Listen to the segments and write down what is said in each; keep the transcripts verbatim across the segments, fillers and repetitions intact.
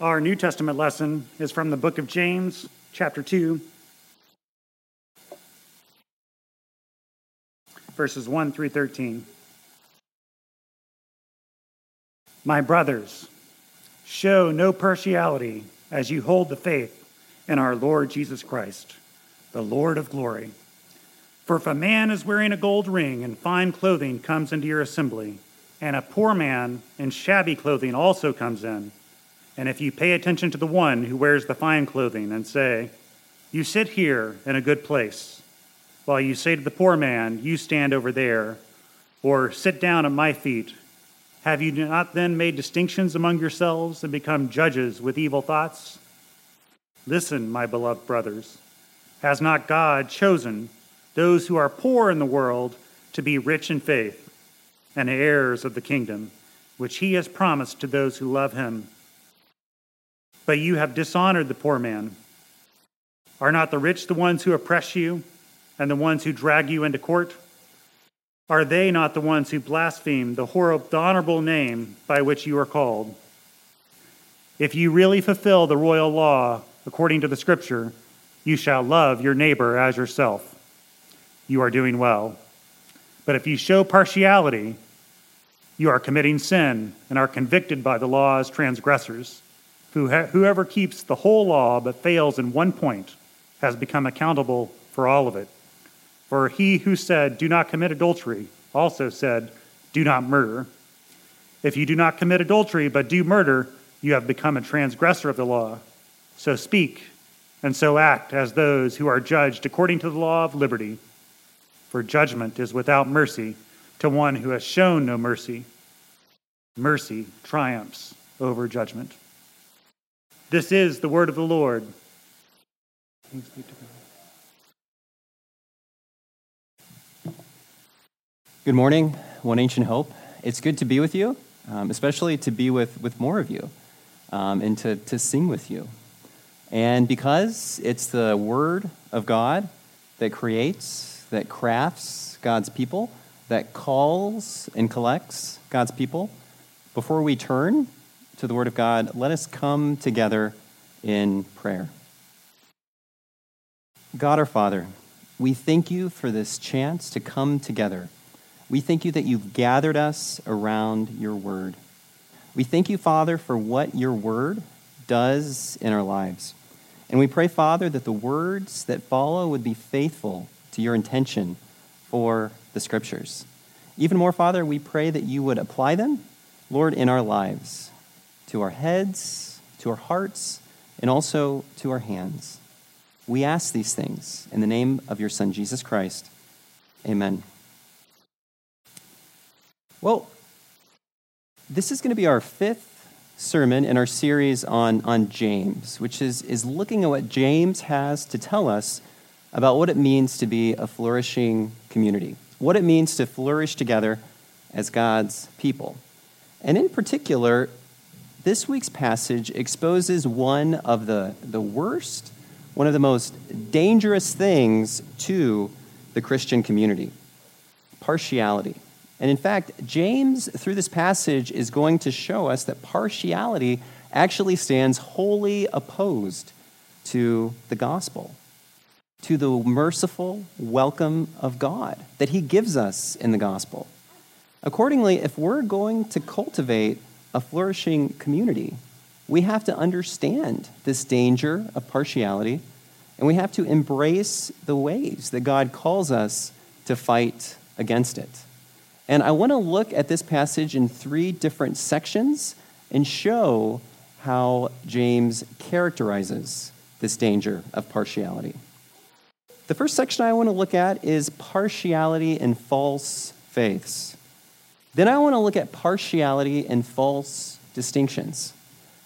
Our New Testament lesson is from the book of James, chapter two, verses one through thirteen. My brothers, show no partiality as you hold the faith in our Lord Jesus Christ, the Lord of glory. For if a man is wearing a gold ring and fine clothing comes into your assembly, and a poor man in shabby clothing also comes in, and if you pay attention to the one who wears the fine clothing and say, you sit here in a good place, while you say to the poor man, you stand over there, or sit down at my feet, have you not then made distinctions among yourselves and become judges with evil thoughts? Listen, my beloved brothers, has not God chosen those who are poor in the world to be rich in faith and heirs of the kingdom, which he has promised to those who love him? But you have dishonored the poor man. Are not the rich the ones who oppress you and the ones who drag you into court? Are they not the ones who blaspheme the honorable name by which you are called? If you really fulfill the royal law according to the Scripture, you shall love your neighbor as yourself. You are doing well. But if you show partiality, you are committing sin and are convicted by the law as transgressors. Whoever keeps the whole law but fails in one point has become accountable for all of it. For he who said, do not commit adultery, also said, do not murder. If you do not commit adultery but do murder, you have become a transgressor of the law. So speak and so act as those who are judged according to the law of liberty. For judgment is without mercy to one who has shown no mercy. Mercy triumphs over judgment. This is the word of the Lord. Thanks be to God. Good morning, One Ancient Hope. It's good to be with you, um, especially to be with, with more of you um, and to, to sing with you. And because it's the Word of God that creates, that crafts God's people, that calls and collects God's people, before we turn to the Word of God, let us come together in prayer. God our Father, we thank you for this chance to come together. We thank you that you've gathered us around your word. We thank you, Father, for what your word does in our lives. And we pray, Father, that the words that follow would be faithful to your intention for the scriptures. Even more, Father, we pray that you would apply them, Lord, in our lives, to our heads, to our hearts, and also to our hands. We ask these things in the name of your Son, Jesus Christ. Amen. Well, this is going to be our fifth sermon in our series on, on James, which is, is looking at what James has to tell us about what it means to be a flourishing community, what it means to flourish together as God's people. And in particular, this week's passage exposes one of the, the worst, one of the most dangerous things to the Christian community, partiality. And in fact, James, through this passage, is going to show us that partiality actually stands wholly opposed to the gospel, to the merciful welcome of God that he gives us in the gospel. Accordingly, if we're going to cultivate a flourishing community, we have to understand this danger of partiality, and we have to embrace the ways that God calls us to fight against it. And I want to look at this passage in three different sections and show how James characterizes this danger of partiality. The first section I want to look at is partiality and false faiths. Then I want to look at partiality and false distinctions.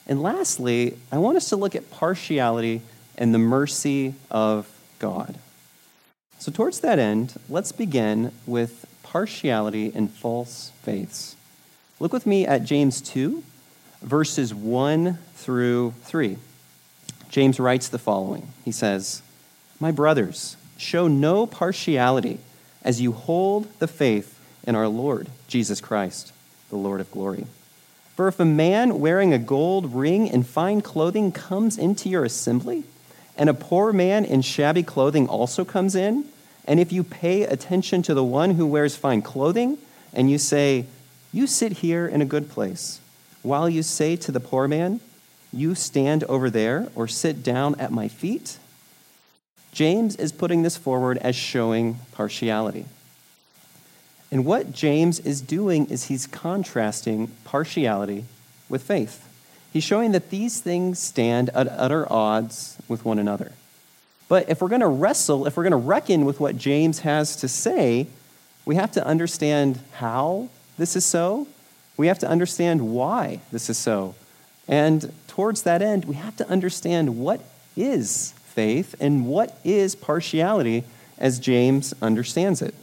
And lastly, I want us to look at partiality and the mercy of God. So towards that end, let's begin with partiality and false faiths. Look with me at James two, verses one through three. James writes the following. He says, my brothers, show no partiality as you hold the faith in our Lord Jesus Christ, the Lord of glory. For if a man wearing a gold ring and fine clothing comes into your assembly, and a poor man in shabby clothing also comes in, and if you pay attention to the one who wears fine clothing, and you say, you sit here in a good place, while you say to the poor man, you stand over there or sit down at my feet. James is putting this forward as showing partiality. And what James is doing is he's contrasting partiality with faith. He's showing that these things stand at utter odds with one another. But if we're going to wrestle, if we're going to reckon with what James has to say, we have to understand how this is so. We have to understand why this is so. And towards that end, we have to understand what is faith and what is partiality as James understands it.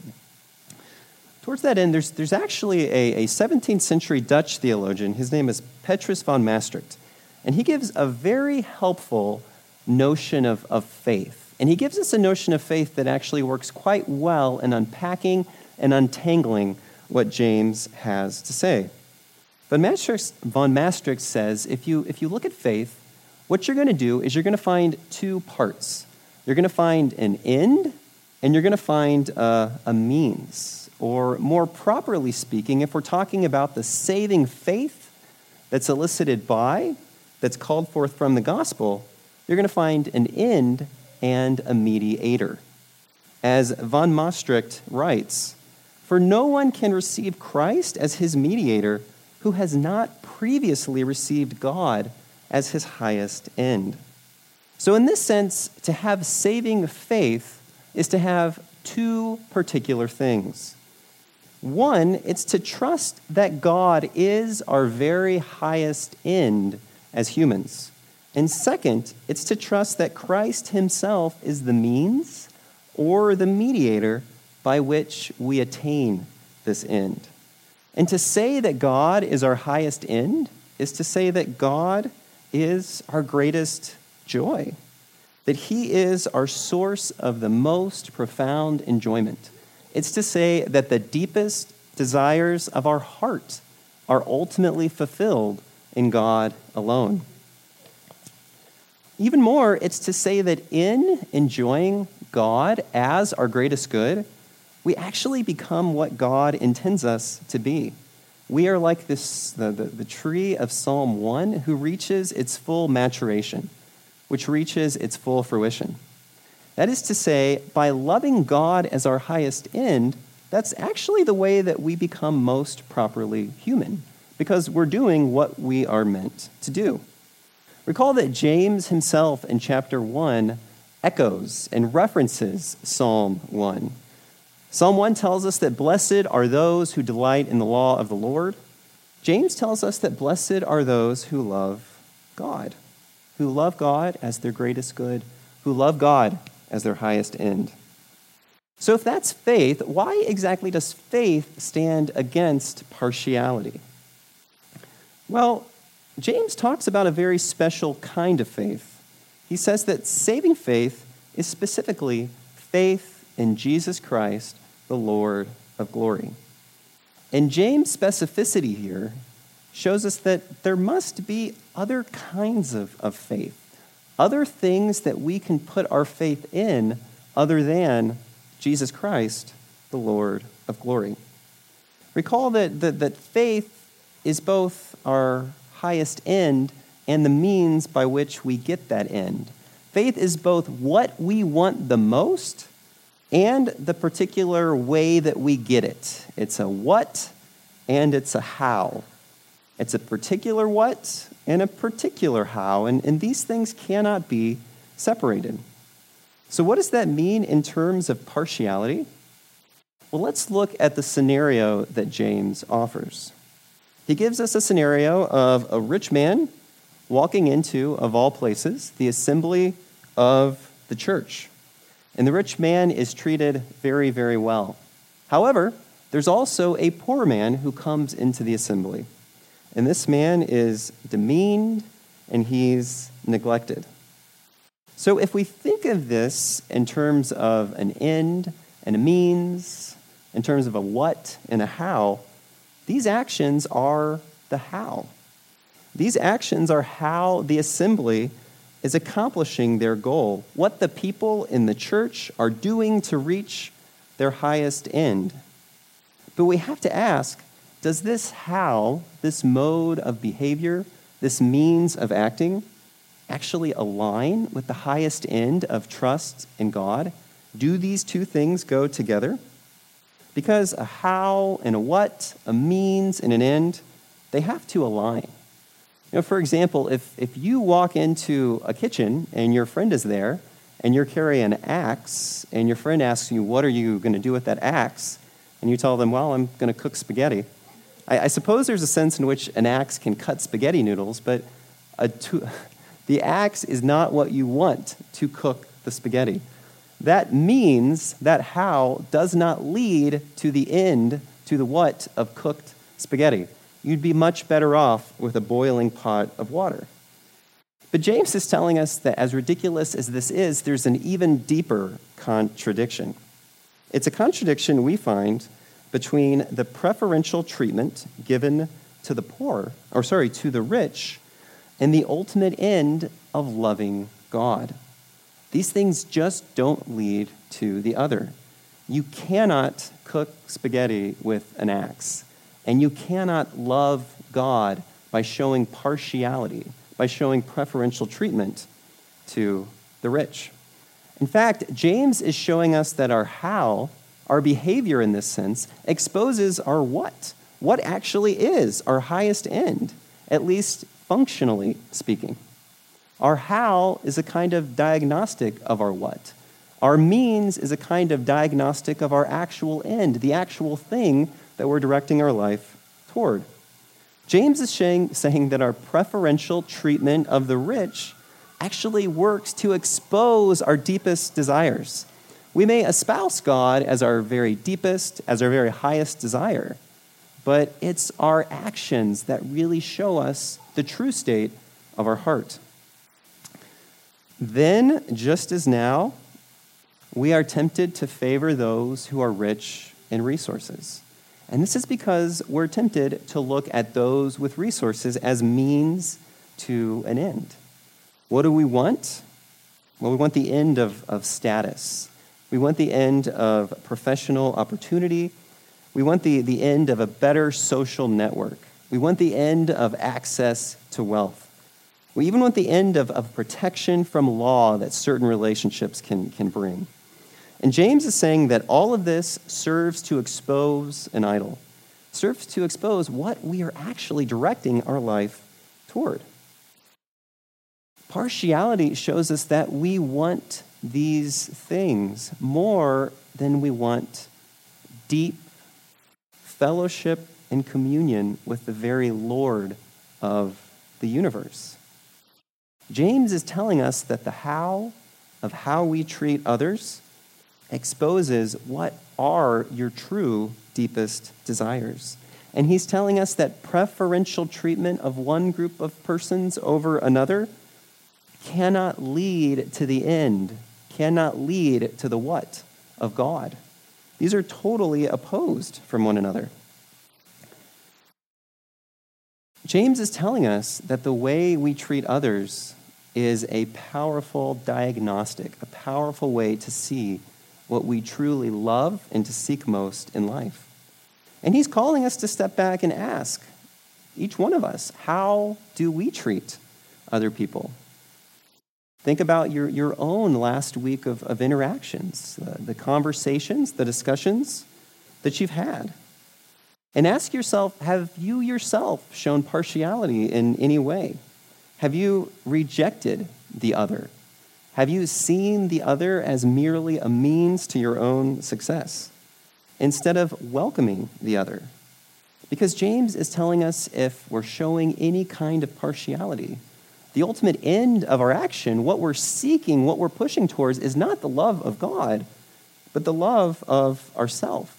Towards that end, there's there's actually a, a seventeenth century Dutch theologian. His name is Petrus van Maastricht. And he gives a very helpful notion of, of faith. And he gives us a notion of faith that actually works quite well in unpacking and untangling what James has to say. Van Maastricht, Van Maastricht says, if you if you look at faith, what you're going to do is you're going to find two parts. You're going to find an end, and you're going to find a, a means. Or more properly speaking, if we're talking about the saving faith that's elicited by, that's called forth from the gospel, you're going to find an end and a mediator. As Van Maastricht writes, for no one can receive Christ as his mediator who has not previously received God as his highest end. So in this sense, to have saving faith is to have two particular things. One, it's to trust that God is our very highest end as humans. And second, it's to trust that Christ himself is the means or the mediator by which we attain this end. And to say that God is our highest end is to say that God is our greatest joy, that he is our source of the most profound enjoyment. It's to say that the deepest desires of our heart are ultimately fulfilled in God alone. Even more, it's to say that in enjoying God as our greatest good, we actually become what God intends us to be. We are like this the, the, the tree of Psalm one who reaches its full maturation, which reaches its full fruition. That is to say, by loving God as our highest end, that's actually the way that we become most properly human, because we're doing what we are meant to do. Recall that James himself in chapter one echoes and references Psalm one. Psalm one tells us that blessed are those who delight in the law of the Lord. James tells us that blessed are those who love God, who love God as their greatest good, who love God as their highest end. So if that's faith, why exactly does faith stand against partiality? Well, James talks about a very special kind of faith. He says that saving faith is specifically faith in Jesus Christ, the Lord of glory. And James' specificity here shows us that there must be other kinds of, of faith, other things that we can put our faith in other than Jesus Christ, the Lord of glory. Recall that, that, that faith is both our highest end and the means by which we get that end. Faith is both what we want the most and the particular way that we get it. It's a what and it's a how. It's a particular what and a particular how, and, and these things cannot be separated. So what does that mean in terms of partiality? Well, let's look at the scenario that James offers. He gives us a scenario of a rich man walking into, of all places, the assembly of the church. And the rich man is treated very, very well. However, there's also a poor man who comes into the assembly. And this man is demeaned, and he's neglected. So if we think of this in terms of an end and a means, in terms of a what and a how, these actions are the how. These actions are how the assembly is accomplishing their goal, what the people in the church are doing to reach their highest end. But we have to ask, does this how, this mode of behavior, this means of acting, actually align with the highest end of trust in God? Do these two things go together? Because a how and a what, a means and an end, they have to align. You know, for example, if, if you walk into a kitchen and your friend is there and you're carrying an axe and your friend asks you, what are you going to do with that axe? And you tell them, well, I'm going to cook spaghetti. I, I suppose there's a sense in which an axe can cut spaghetti noodles, but a to- the axe is not what you want to cook the spaghetti. That means that how does not lead to the end, to the what of cooked spaghetti. You'd be much better off with a boiling pot of water. But James is telling us that as ridiculous as this is, there's an even deeper contradiction. It's a contradiction we find between the preferential treatment given to the poor, or sorry, to the rich, and the ultimate end of loving God. These things just don't lead to the other. You cannot cook spaghetti with an axe. And you cannot love God by showing partiality, by showing preferential treatment to the rich. In fact, James is showing us that our how, our behavior in this sense, exposes our what. What actually is our highest end, at least functionally speaking. Our how is a kind of diagnostic of our what. Our means is a kind of diagnostic of our actual end, the actual thing that we're directing our life toward. James is saying, saying that our preferential treatment of the rich actually works to expose our deepest desires. We may espouse God as our very deepest, as our very highest desire, but it's our actions that really show us the true state of our heart. Then, just as now, we are tempted to favor those who are rich in resources. And this is because we're tempted to look at those with resources as means to an end. What do we want? Well, we want the end of, of status. We want the end of professional opportunity. We want the, the end of a better social network. We want the end of access to wealth. We even want the end of, of protection from law that certain relationships can, can bring. And James is saying that all of this serves to expose an idol, serves to expose what we are actually directing our life toward. Partiality shows us that we want these things more than we want deep fellowship and communion with the very Lord of the universe. James is telling us that the how of how we treat others exposes what are your true deepest desires. And he's telling us that preferential treatment of one group of persons over another cannot lead to the end, cannot lead to the what of God. These are totally opposed from one another. James is telling us that the way we treat others is a powerful diagnostic, a powerful way to see what we truly love and to seek most in life. And he's calling us to step back and ask, each one of us, how do we treat other people? Think about your, your own last week of, of interactions, uh, the conversations, the discussions that you've had. And ask yourself, have you yourself shown partiality in any way? Have you rejected the other? Have you seen the other as merely a means to your own success instead of welcoming the other? Because James is telling us if we're showing any kind of partiality, the ultimate end of our action, what we're seeking, what we're pushing towards, is not the love of God, but the love of ourselves.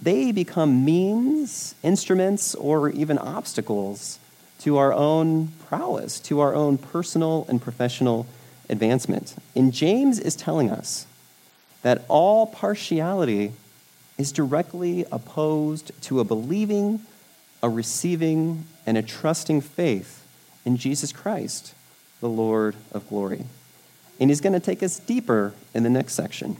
They become means, instruments, or even obstacles to our own prowess, to our own personal and professional advancement. And James is telling us that all partiality is directly opposed to a believing, a receiving, and a trusting faith in Jesus Christ, the Lord of glory. And he's going to take us deeper in the next section,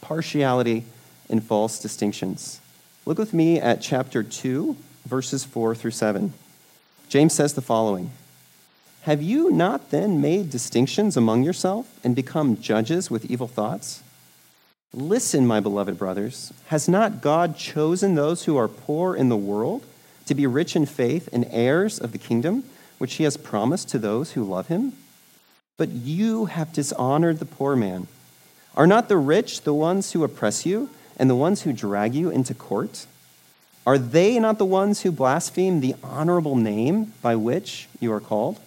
partiality and false distinctions. Look with me at chapter two, verses four through seven. James says the following, "Have you not then made distinctions among yourself and become judges with evil thoughts? Listen, my beloved brothers, has not God chosen those who are poor in the world to be rich in faith and heirs of the kingdom, which he has promised to those who love him? But you have dishonored the poor man. Are not the rich the ones who oppress you and the ones who drag you into court? Are they not the ones who blaspheme the honorable name by which you are called?"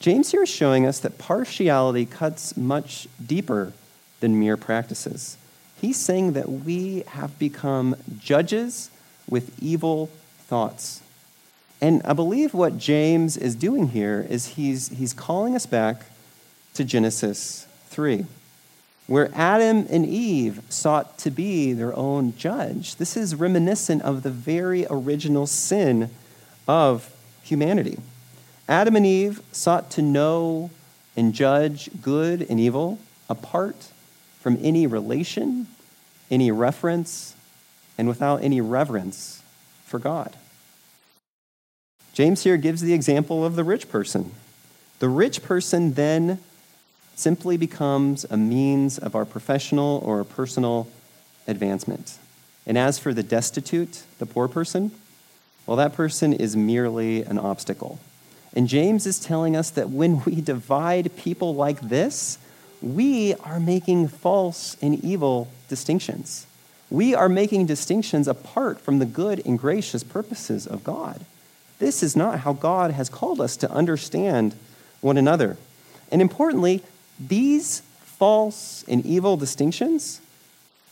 James here is showing us that partiality cuts much deeper than mere practices. He's saying that we have become judges with evil thoughts. And I believe what James is doing here is he's he's calling us back to Genesis three, where Adam and Eve sought to be their own judge. This is reminiscent of the very original sin of humanity. Adam and Eve sought to know and judge good and evil apart from any relation, any reference, and without any reverence for God. James here gives the example of the rich person. The rich person then simply becomes a means of our professional or personal advancement. And as for the destitute, the poor person, well, that person is merely an obstacle. And James is telling us that when we divide people like this, we are making false and evil distinctions. We are making distinctions apart from the good and gracious purposes of God. This is not how God has called us to understand one another. And importantly, these false and evil distinctions,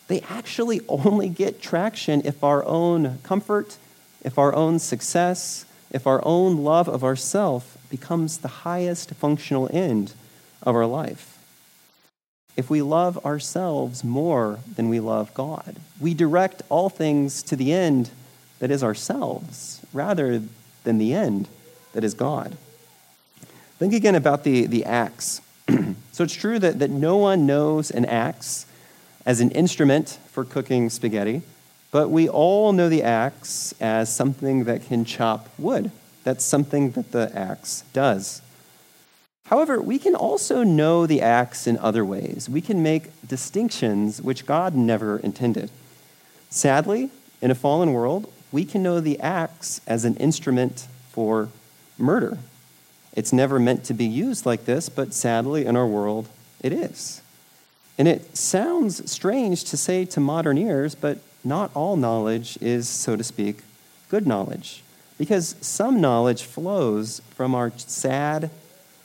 they actually only get traction if our own comfort, if our own success, if our own love of ourself becomes the highest functional end of our life. If we love ourselves more than we love God, we direct all things to the end that is ourselves rather than the end that is God. Think again about the, the axe. So it's true that, that no one knows an axe as an instrument for cooking spaghetti, but we all know the axe as something that can chop wood. That's something that the axe does. However, we can also know the axe in other ways. We can make distinctions which God never intended. Sadly, in a fallen world, we can know the axe as an instrument for murder. It's never meant to be used like this, but sadly, in our world, it is. And it sounds strange to say to modern ears, but not all knowledge is, so to speak, good knowledge, because some knowledge flows from our sad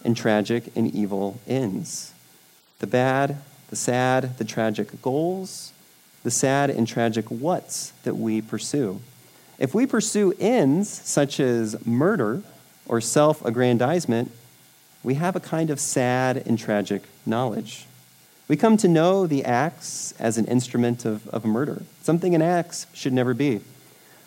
and tragic and evil ends. The bad, the sad, the tragic goals, the sad and tragic what's that we pursue. If we pursue ends such as murder or self-aggrandizement, we have a kind of sad and tragic knowledge. We come to know the axe as an instrument of, of murder, something an axe should never be.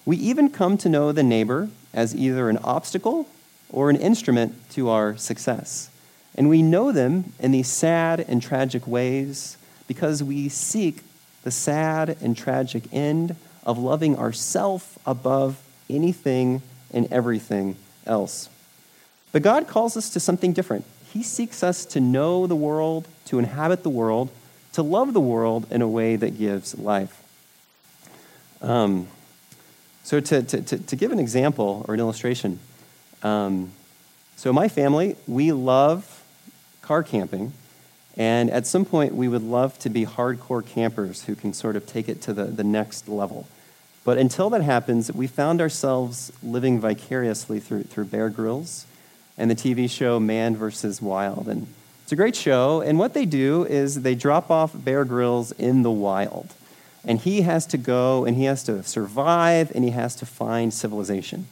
We even come to know the neighbor as either an obstacle or an instrument to our success. And we know them in these sad and tragic ways because we seek the sad and tragic end of loving ourself above anything and everything else. But God calls us to something different. He seeks us to know the world, to inhabit the world, to love the world in a way that gives life. Um, so to, to, to, to give an example or an illustration, Um, so my family, we love car camping, and at some point we would love to be hardcore campers who can sort of take it to the, the next level. But until that happens, we found ourselves living vicariously through, through Bear Grylls and the T V show Man versus. Wild. And it's a great show, and what they do is they drop off Bear Grylls in the wild, and he has to go, and he has to survive, and he has to find civilization.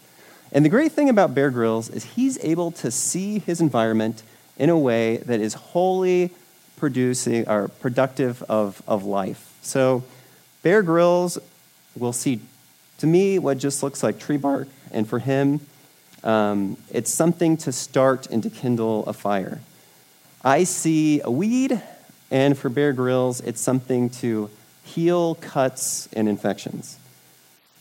And the great thing about Bear Grylls is he's able to see his environment in a way that is wholly producing or productive of, of life. So Bear Grylls will see, to me, what just looks like tree bark And for him, um, it's something to start and to kindle a fire. I see a weed, and for Bear Grylls, it's something to heal cuts and infections.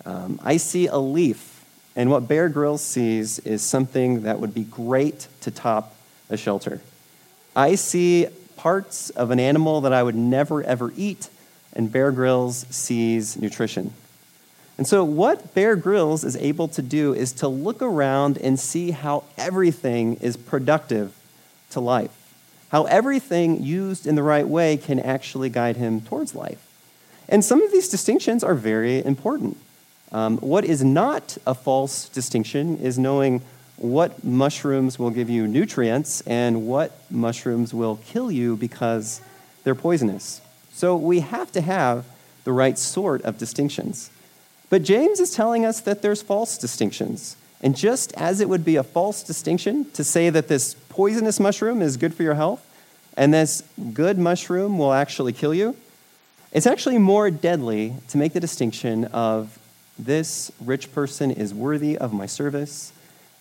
Um, I see a leaf, and what Bear Grylls sees is something that would be great to top a shelter. I see parts of an animal that I would never, ever eat, and Bear Grylls sees nutrition. And so what Bear Grylls is able to do is to look around and see how everything is productive to life, how everything used in the right way can actually guide him towards life. And some of these distinctions are very important. Um, what is not a false distinction is knowing what mushrooms will give you nutrients and what mushrooms will kill you because they're poisonous. So we have to have the right sort of distinctions. But James is telling us that there's false distinctions. And just as it would be a false distinction to say that this poisonous mushroom is good for your health and this good mushroom will actually kill you, it's actually more deadly to make the distinction of this rich person is worthy of my service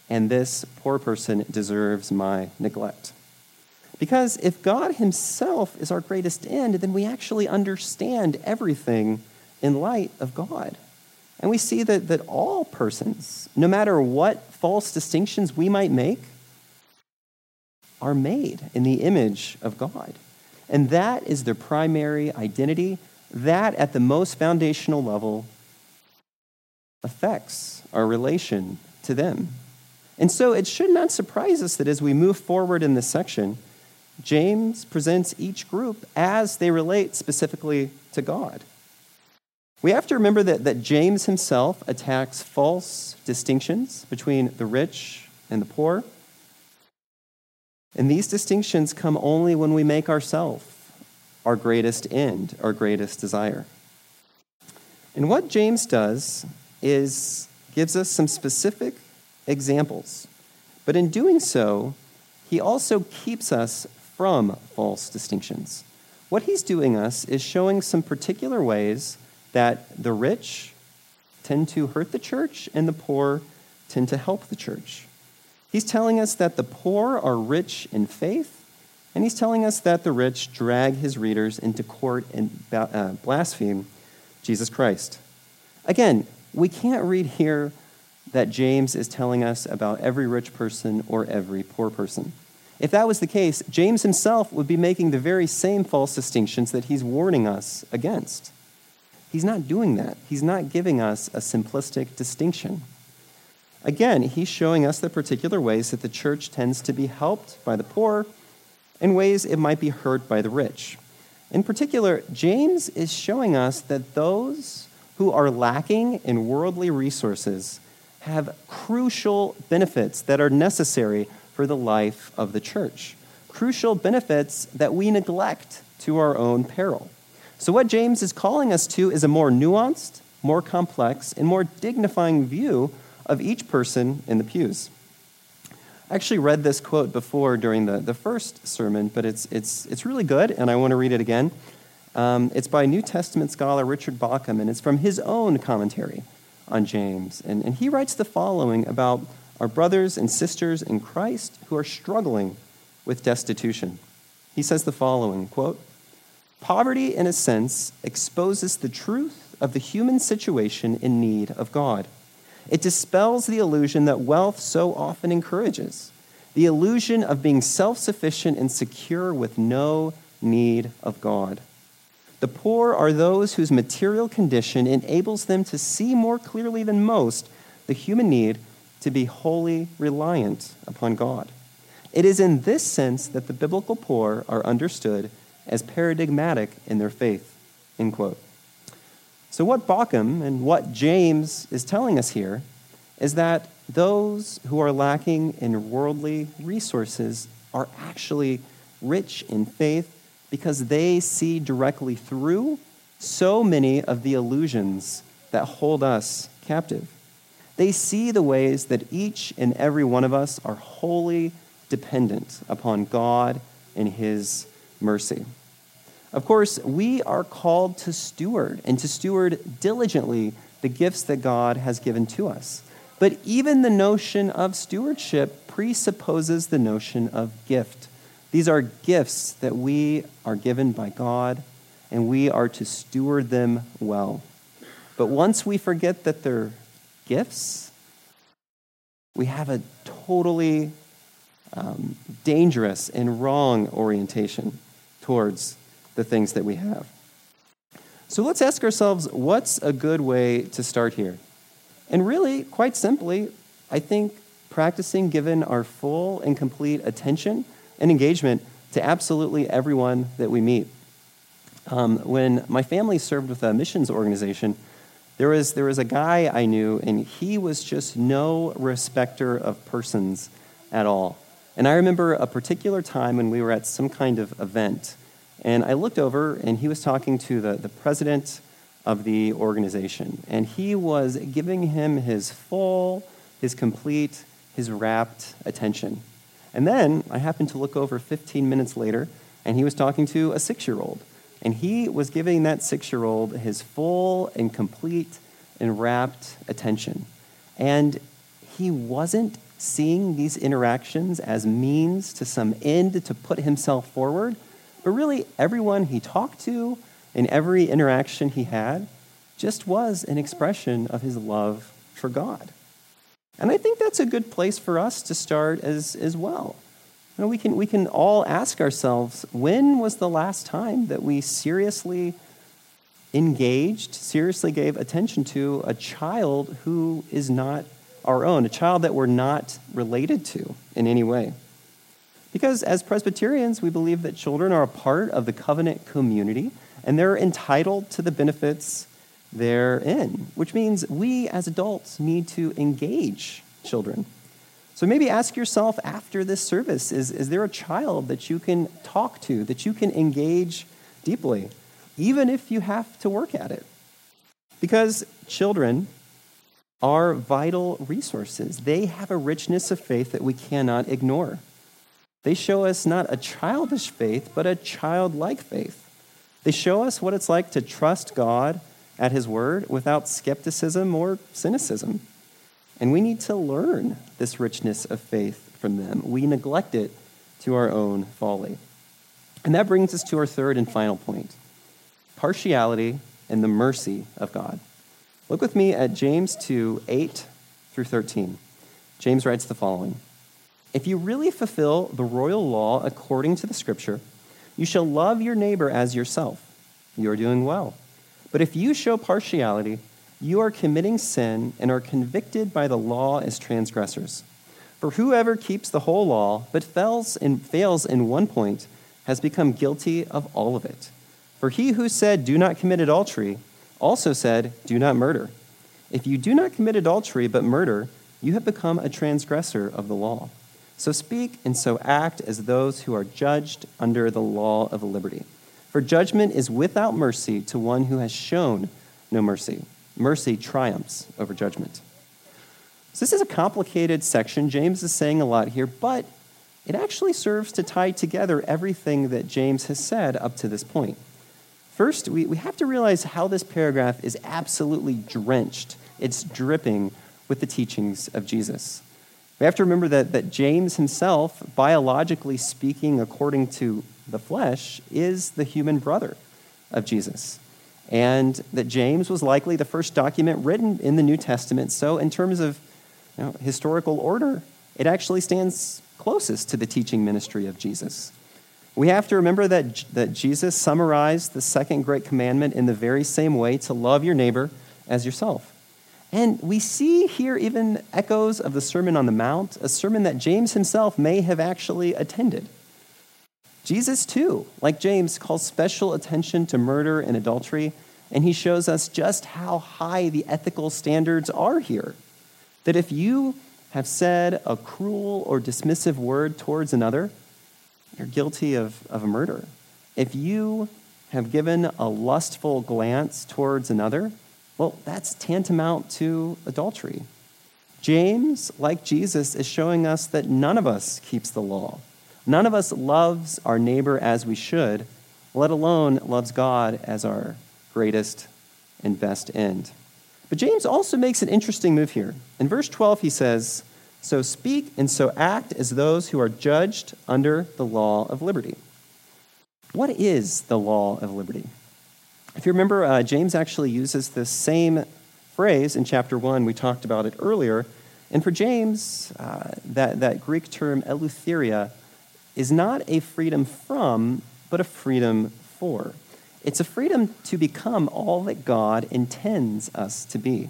and this poor person deserves my neglect. Because if God himself is our greatest end, then we actually understand everything in light of God. And we see that, that all persons, no matter what false distinctions we might make, are made in the image of God. And that is their primary identity. That, at the most foundational level, affects our relation to them. And so it should not surprise us that as we move forward in this section, James presents each group as they relate specifically to God. We have to remember that, that James himself attacks false distinctions between the rich and the poor. And these distinctions come only when we make ourselves our greatest end, our greatest desire. And what James does is gives us some specific examples. But in doing so, he also keeps us from false distinctions. What he's doing us is showing some particular ways that the rich tend to hurt the church and the poor tend to help the church. He's telling us that the poor are rich in faith, and he's telling us that the rich drag his readers into court and uh, blaspheme Jesus Christ. Again, we can't read here that James is telling us about every rich person or every poor person. If that was the case, James himself would be making the very same false distinctions that he's warning us against. He's not doing that. He's not giving us a simplistic distinction. Again, he's showing us the particular ways that the church tends to be helped by the poor and ways it might be hurt by the rich. In particular, James is showing us that those who are lacking in worldly resources have crucial benefits that are necessary for the life of the church, crucial benefits that we neglect to our own peril. So what James is calling us to is a more nuanced, more complex, and more dignifying view of each person in the pews. I actually read this quote before during the, the first sermon, but it's it's it's really good, and I want to read it again. Um, it's by New Testament scholar Richard Bauckham, and it's from his own commentary on James. And, and he writes the following about our brothers and sisters in Christ who are struggling with destitution. He says the following, quote, "Poverty, in a sense, exposes the truth of the human situation in need of God. It dispels the illusion that wealth so often encourages, the illusion of being self-sufficient and secure with no need of God. The poor are those whose material condition enables them to see more clearly than most the human need to be wholly reliant upon God. It is in this sense that the biblical poor are understood as paradigmatic in their faith," end quote. So what Bauckham and what James is telling us here is that those who are lacking in worldly resources are actually rich in faith because they see directly through so many of the illusions that hold us captive. They see the ways that each and every one of us are wholly dependent upon God and his mercy. Of course, we are called to steward and to steward diligently the gifts that God has given to us. But even the notion of stewardship presupposes the notion of gift. These are gifts that we are given by God, and we are to steward them well. But once we forget that they're gifts, we have a totally um, dangerous and wrong orientation towards the things that we have. So let's ask ourselves, what's a good way to start here? And really, quite simply, I think practicing giving our full and complete attention and engagement to absolutely everyone that we meet. Um, when my family served with a missions organization, there was, there was a guy I knew, and he was just no respecter of persons at all. And I remember a particular time when we were at some kind of event, and I looked over, and he was talking to the, the president of the organization, and he was giving him his full, his complete, his rapt attention. And then I happened to look over fifteen minutes later, and he was talking to a six-year-old. And he was giving that six-year-old his full and complete and rapt attention. And he wasn't seeing these interactions as means to some end to put himself forward, but really everyone he talked to and every interaction he had just was an expression of his love for God. And I think that's a good place for us to start as, as well. You know, we can we can all ask ourselves, when was the last time that we seriously engaged, seriously gave attention to a child who is not our own, a child that we're not related to in any way? Because as Presbyterians, we believe that children are a part of the covenant community, and they're entitled to the benefits therein, which means we as adults need to engage children. So maybe ask yourself after this service, is, is there a child that you can talk to, that you can engage deeply, even if you have to work at it? Because children are vital resources. They have a richness of faith that we cannot ignore. They show us not a childish faith, but a childlike faith. They show us what it's like to trust God at His word without skepticism or cynicism. And we need to learn this richness of faith from them. We neglect it to our own folly. And that brings us to our third and final point, partiality and the mercy of God. Look with me at James two, eight through thirteen. James writes the following: "If you really fulfill the royal law according to the Scripture, you shall love your neighbor as yourself. You are doing well. But if you show partiality, you are committing sin and are convicted by the law as transgressors. For whoever keeps the whole law but fails in, fails in one point has become guilty of all of it. For he who said, 'Do not commit adultery,' also said, 'Do not murder.' If you do not commit adultery but murder, you have become a transgressor of the law. So speak and so act as those who are judged under the law of liberty. For judgment is without mercy to one who has shown no mercy. Mercy triumphs over judgment." So this is a complicated section. James is saying a lot here, but it actually serves to tie together everything that James has said up to this point. First, we, we have to realize how this paragraph is absolutely drenched. It's dripping with the teachings of Jesus. We have to remember that, that James himself, biologically speaking, according to the flesh, is the human brother of Jesus. And that James was likely the first document written in the New Testament. So in terms of, you know, historical order, it actually stands closest to the teaching ministry of Jesus. We have to remember that, that Jesus summarized the second great commandment in the very same way, to love your neighbor as yourself. And we see here even echoes of the Sermon on the Mount, a sermon that James himself may have actually attended. Jesus, too, like James, calls special attention to murder and adultery, and he shows us just how high the ethical standards are here. That if you have said a cruel or dismissive word towards another, you're guilty of, of murder. If you have given a lustful glance towards another, well, that's tantamount to adultery. James, like Jesus, is showing us that none of us keeps the law. None of us loves our neighbor as we should, let alone loves God as our greatest and best end. But James also makes an interesting move here. In verse twelve, he says, "So speak and so act as those who are judged under the law of liberty." What is the law of liberty? If you remember, uh, James actually uses this same phrase in chapter one. We talked about it earlier. And for James, uh, that, that Greek term eleutheria is not a freedom from, but a freedom for. It's a freedom to become all that God intends us to be.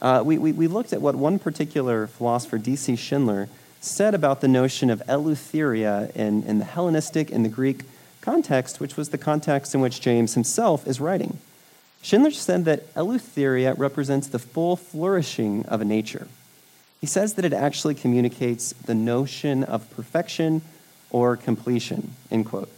Uh, we, we, we looked at what one particular philosopher, D C Schindler, said about the notion of eleutheria in, in the Hellenistic and the Greek context, which was the context in which James himself is writing. Schindler said that eleutheria represents the full flourishing of a nature. He says that it actually communicates the notion of perfection or completion, end quote.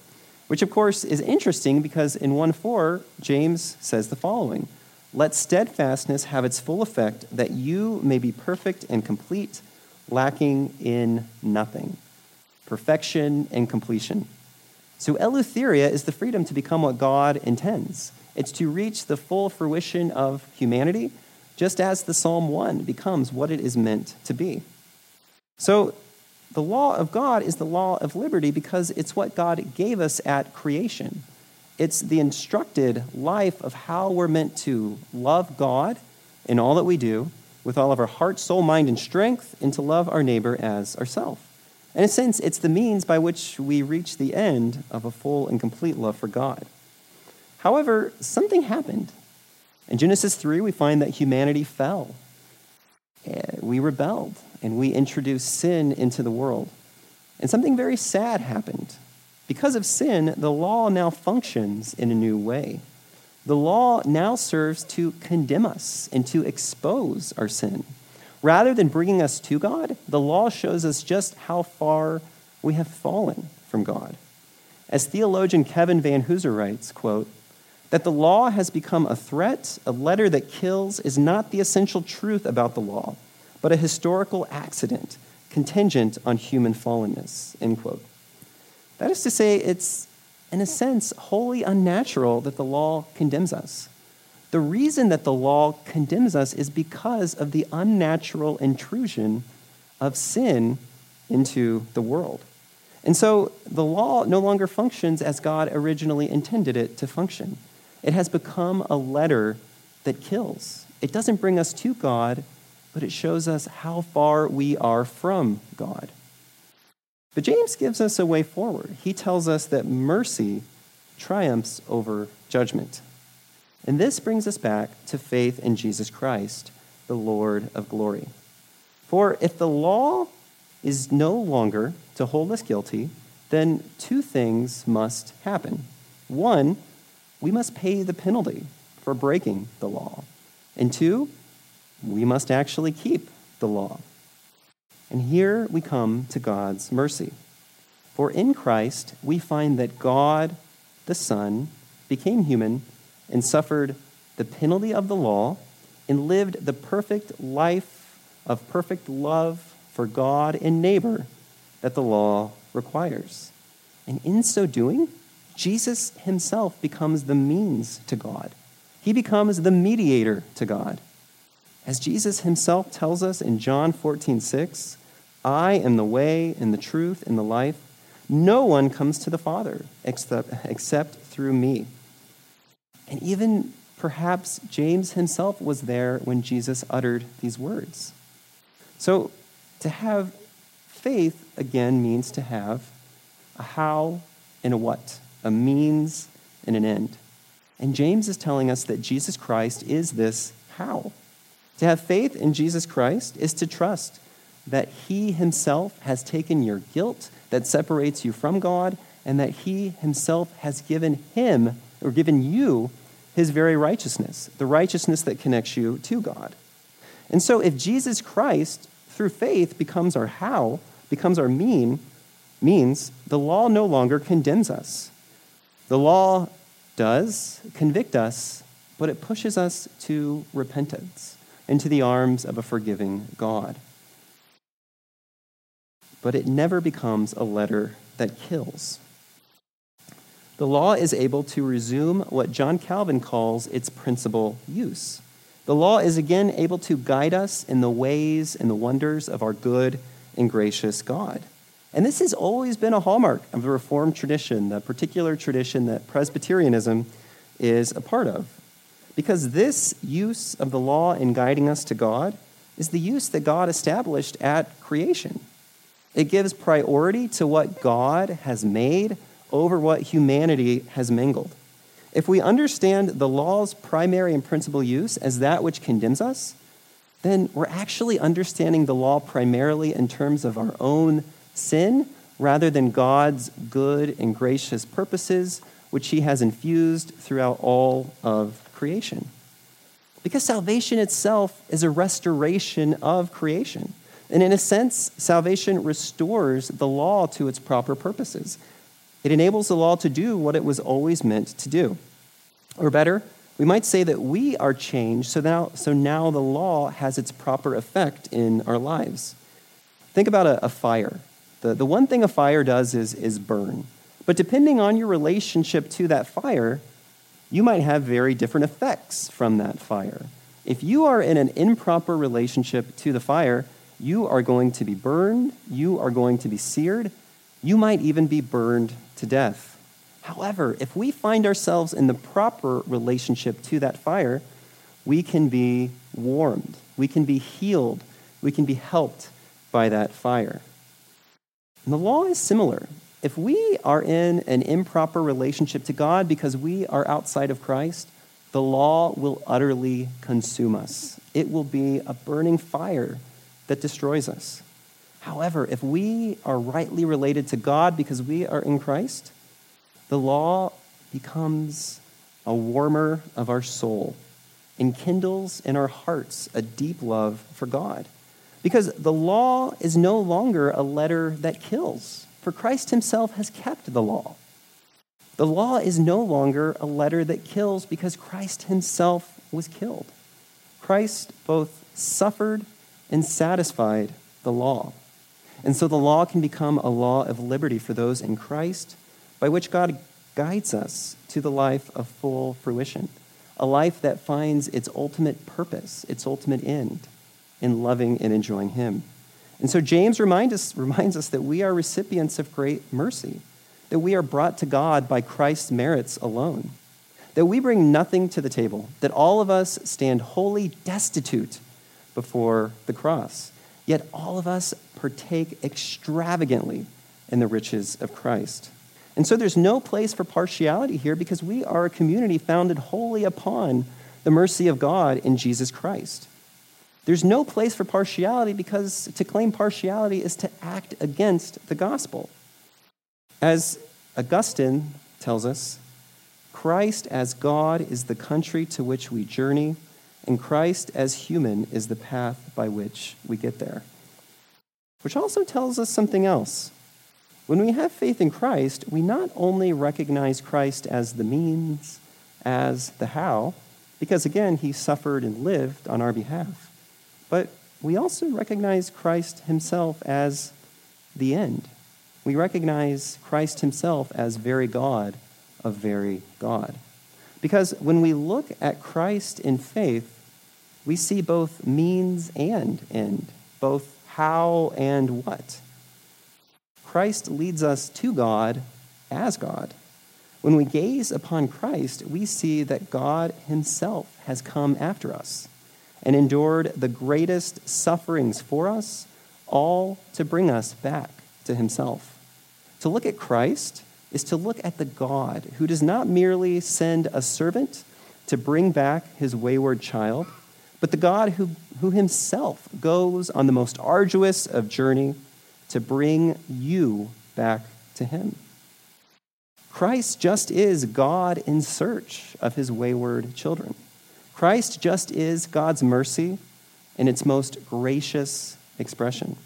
Which, of course, is interesting because in one four, James says the following, "Let steadfastness have its full effect, that you may be perfect and complete, lacking in nothing." Perfection and completion. So eleutheria is the freedom to become what God intends. It's to reach the full fruition of humanity, just as the Psalm one becomes what it is meant to be. So the law of God is the law of liberty because it's what God gave us at creation. It's the instructed life of how we're meant to love God in all that we do, with all of our heart, soul, mind, and strength, and to love our neighbor as ourselves. In a sense, it's the means by which we reach the end of a full and complete love for God. However, something happened. In Genesis three, we find that humanity fell. We rebelled. And we introduced sin into the world. And something very sad happened. Because of sin, the law now functions in a new way. The law now serves to condemn us and to expose our sin. Rather than bringing us to God, the law shows us just how far we have fallen from God. As theologian Kevin Vanhoozer writes, quote, "That the law has become a threat, a letter that kills, is not the essential truth about the law, but a historical accident contingent on human fallenness," end quote. That is to say, it's, in a sense, wholly unnatural that the law condemns us. The reason that the law condemns us is because of the unnatural intrusion of sin into the world. And so the law no longer functions as God originally intended it to function. It has become a letter that kills. It doesn't bring us to God, but it shows us how far we are from God. But James gives us a way forward. He tells us that mercy triumphs over judgment. And this brings us back to faith in Jesus Christ, the Lord of glory. For if the law is no longer to hold us guilty, then two things must happen. One, we must pay the penalty for breaking the law. And two, we must actually keep the law. And here we come to God's mercy. For in Christ, we find that God, the Son, became human and suffered the penalty of the law and lived the perfect life of perfect love for God and neighbor that the law requires. And in so doing, Jesus himself becomes the means to God. He becomes the mediator to God. As Jesus himself tells us in John fourteen six, "I am the way and the truth and the life. No one comes to the Father except, except through me." And even perhaps James himself was there when Jesus uttered these words. So to have faith, again, means to have a how and a what, a means and an end. And James is telling us that Jesus Christ is this how. To have faith in Jesus Christ is to trust that he himself has taken your guilt that separates you from God, and that he himself has given him, or given you, his very righteousness, the righteousness that connects you to God. And so if Jesus Christ, through faith, becomes our how, becomes our mean, means the law no longer condemns us. The law does convict us, but it pushes us to repentance, into the arms of a forgiving God. But it never becomes a letter that kills. The law is able to resume what John Calvin calls its principal use. The law is again able to guide us in the ways and the wonders of our good and gracious God. And this has always been a hallmark of the Reformed tradition, the particular tradition that Presbyterianism is a part of. Because this use of the law in guiding us to God is the use that God established at creation. It gives priority to what God has made over what humanity has mingled. If we understand the law's primary and principal use as that which condemns us, then we're actually understanding the law primarily in terms of our own sin rather than God's good and gracious purposes, which he has infused throughout all of creation. Because salvation itself is a restoration of creation. And in a sense, salvation restores the law to its proper purposes. It enables the law to do what it was always meant to do. Or better, we might say that we are changed, so now, so now the law has its proper effect in our lives. Think about a, a fire. The, the one thing a fire does is, is burn. But depending on your relationship to that fire, you might have very different effects from that fire. If you are in an improper relationship to the fire, you are going to be burned, you are going to be seared, you might even be burned to death. However, if we find ourselves in the proper relationship to that fire, we can be warmed, we can be healed, we can be helped by that fire. And the law is similar. If we are in an improper relationship to God because we are outside of Christ, the law will utterly consume us. It will be a burning fire that destroys us. However, if we are rightly related to God because we are in Christ, the law becomes a warmer of our soul and kindles in our hearts a deep love for God. Because the law is no longer a letter that kills, for Christ himself has kept the law. The law is no longer a letter that kills because Christ himself was killed. Christ both suffered and satisfied the law. And so the law can become a law of liberty for those in Christ, by which God guides us to the life of full fruition, a life that finds its ultimate purpose, its ultimate end, in loving and enjoying him. And so James remind us, reminds us that we are recipients of great mercy, that we are brought to God by Christ's merits alone, that we bring nothing to the table, that all of us stand wholly destitute before the cross. Yet all of us partake extravagantly in the riches of Christ. And so there's no place for partiality here because we are a community founded wholly upon the mercy of God in Jesus Christ. There's no place for partiality because to claim partiality is to act against the gospel. As Augustine tells us, Christ as God is the country to which we journey, and Christ as human is the path by which we get there. Which also tells us something else. When we have faith in Christ, we not only recognize Christ as the means, as the how, because again, he suffered and lived on our behalf, but we also recognize Christ himself as the end. We recognize Christ himself as very God of very God. Because when we look at Christ in faith, we see both means and end, both how and what. Christ leads us to God as God. When we gaze upon Christ, we see that God himself has come after us and endured the greatest sufferings for us, all to bring us back to himself. To look at Christ is to look at the God who does not merely send a servant to bring back his wayward child, but the God who, who himself goes on the most arduous of journey to bring you back to him. Christ just is God in search of his wayward children. Christ just is God's mercy in its most gracious expression.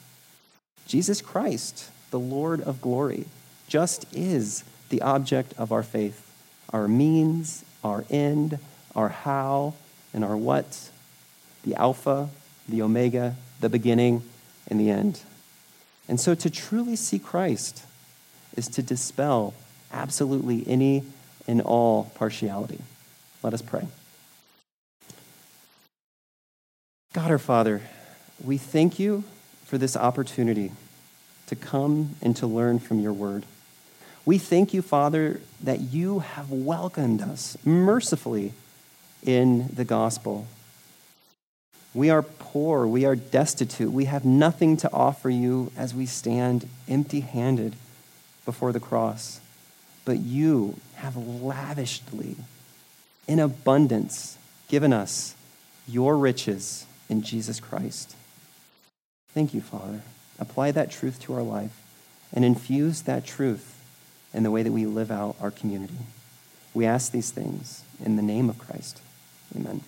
Jesus Christ, the Lord of glory, just is the object of our faith, our means, our end, our how, and our what, the Alpha, the Omega, the beginning, and the end. And so to truly see Christ is to dispel absolutely any and all partiality. Let us pray. God our Father, we thank you for this opportunity to come and to learn from your word. We thank you, Father, that you have welcomed us mercifully in the gospel. We are poor, we are destitute, we have nothing to offer you as we stand empty-handed before the cross. But you have lavishly, in abundance, given us your riches in Jesus Christ. Thank you, Father. Apply that truth to our life and infuse that truth in the way that we live out our community. We ask these things in the name of Christ. Amen.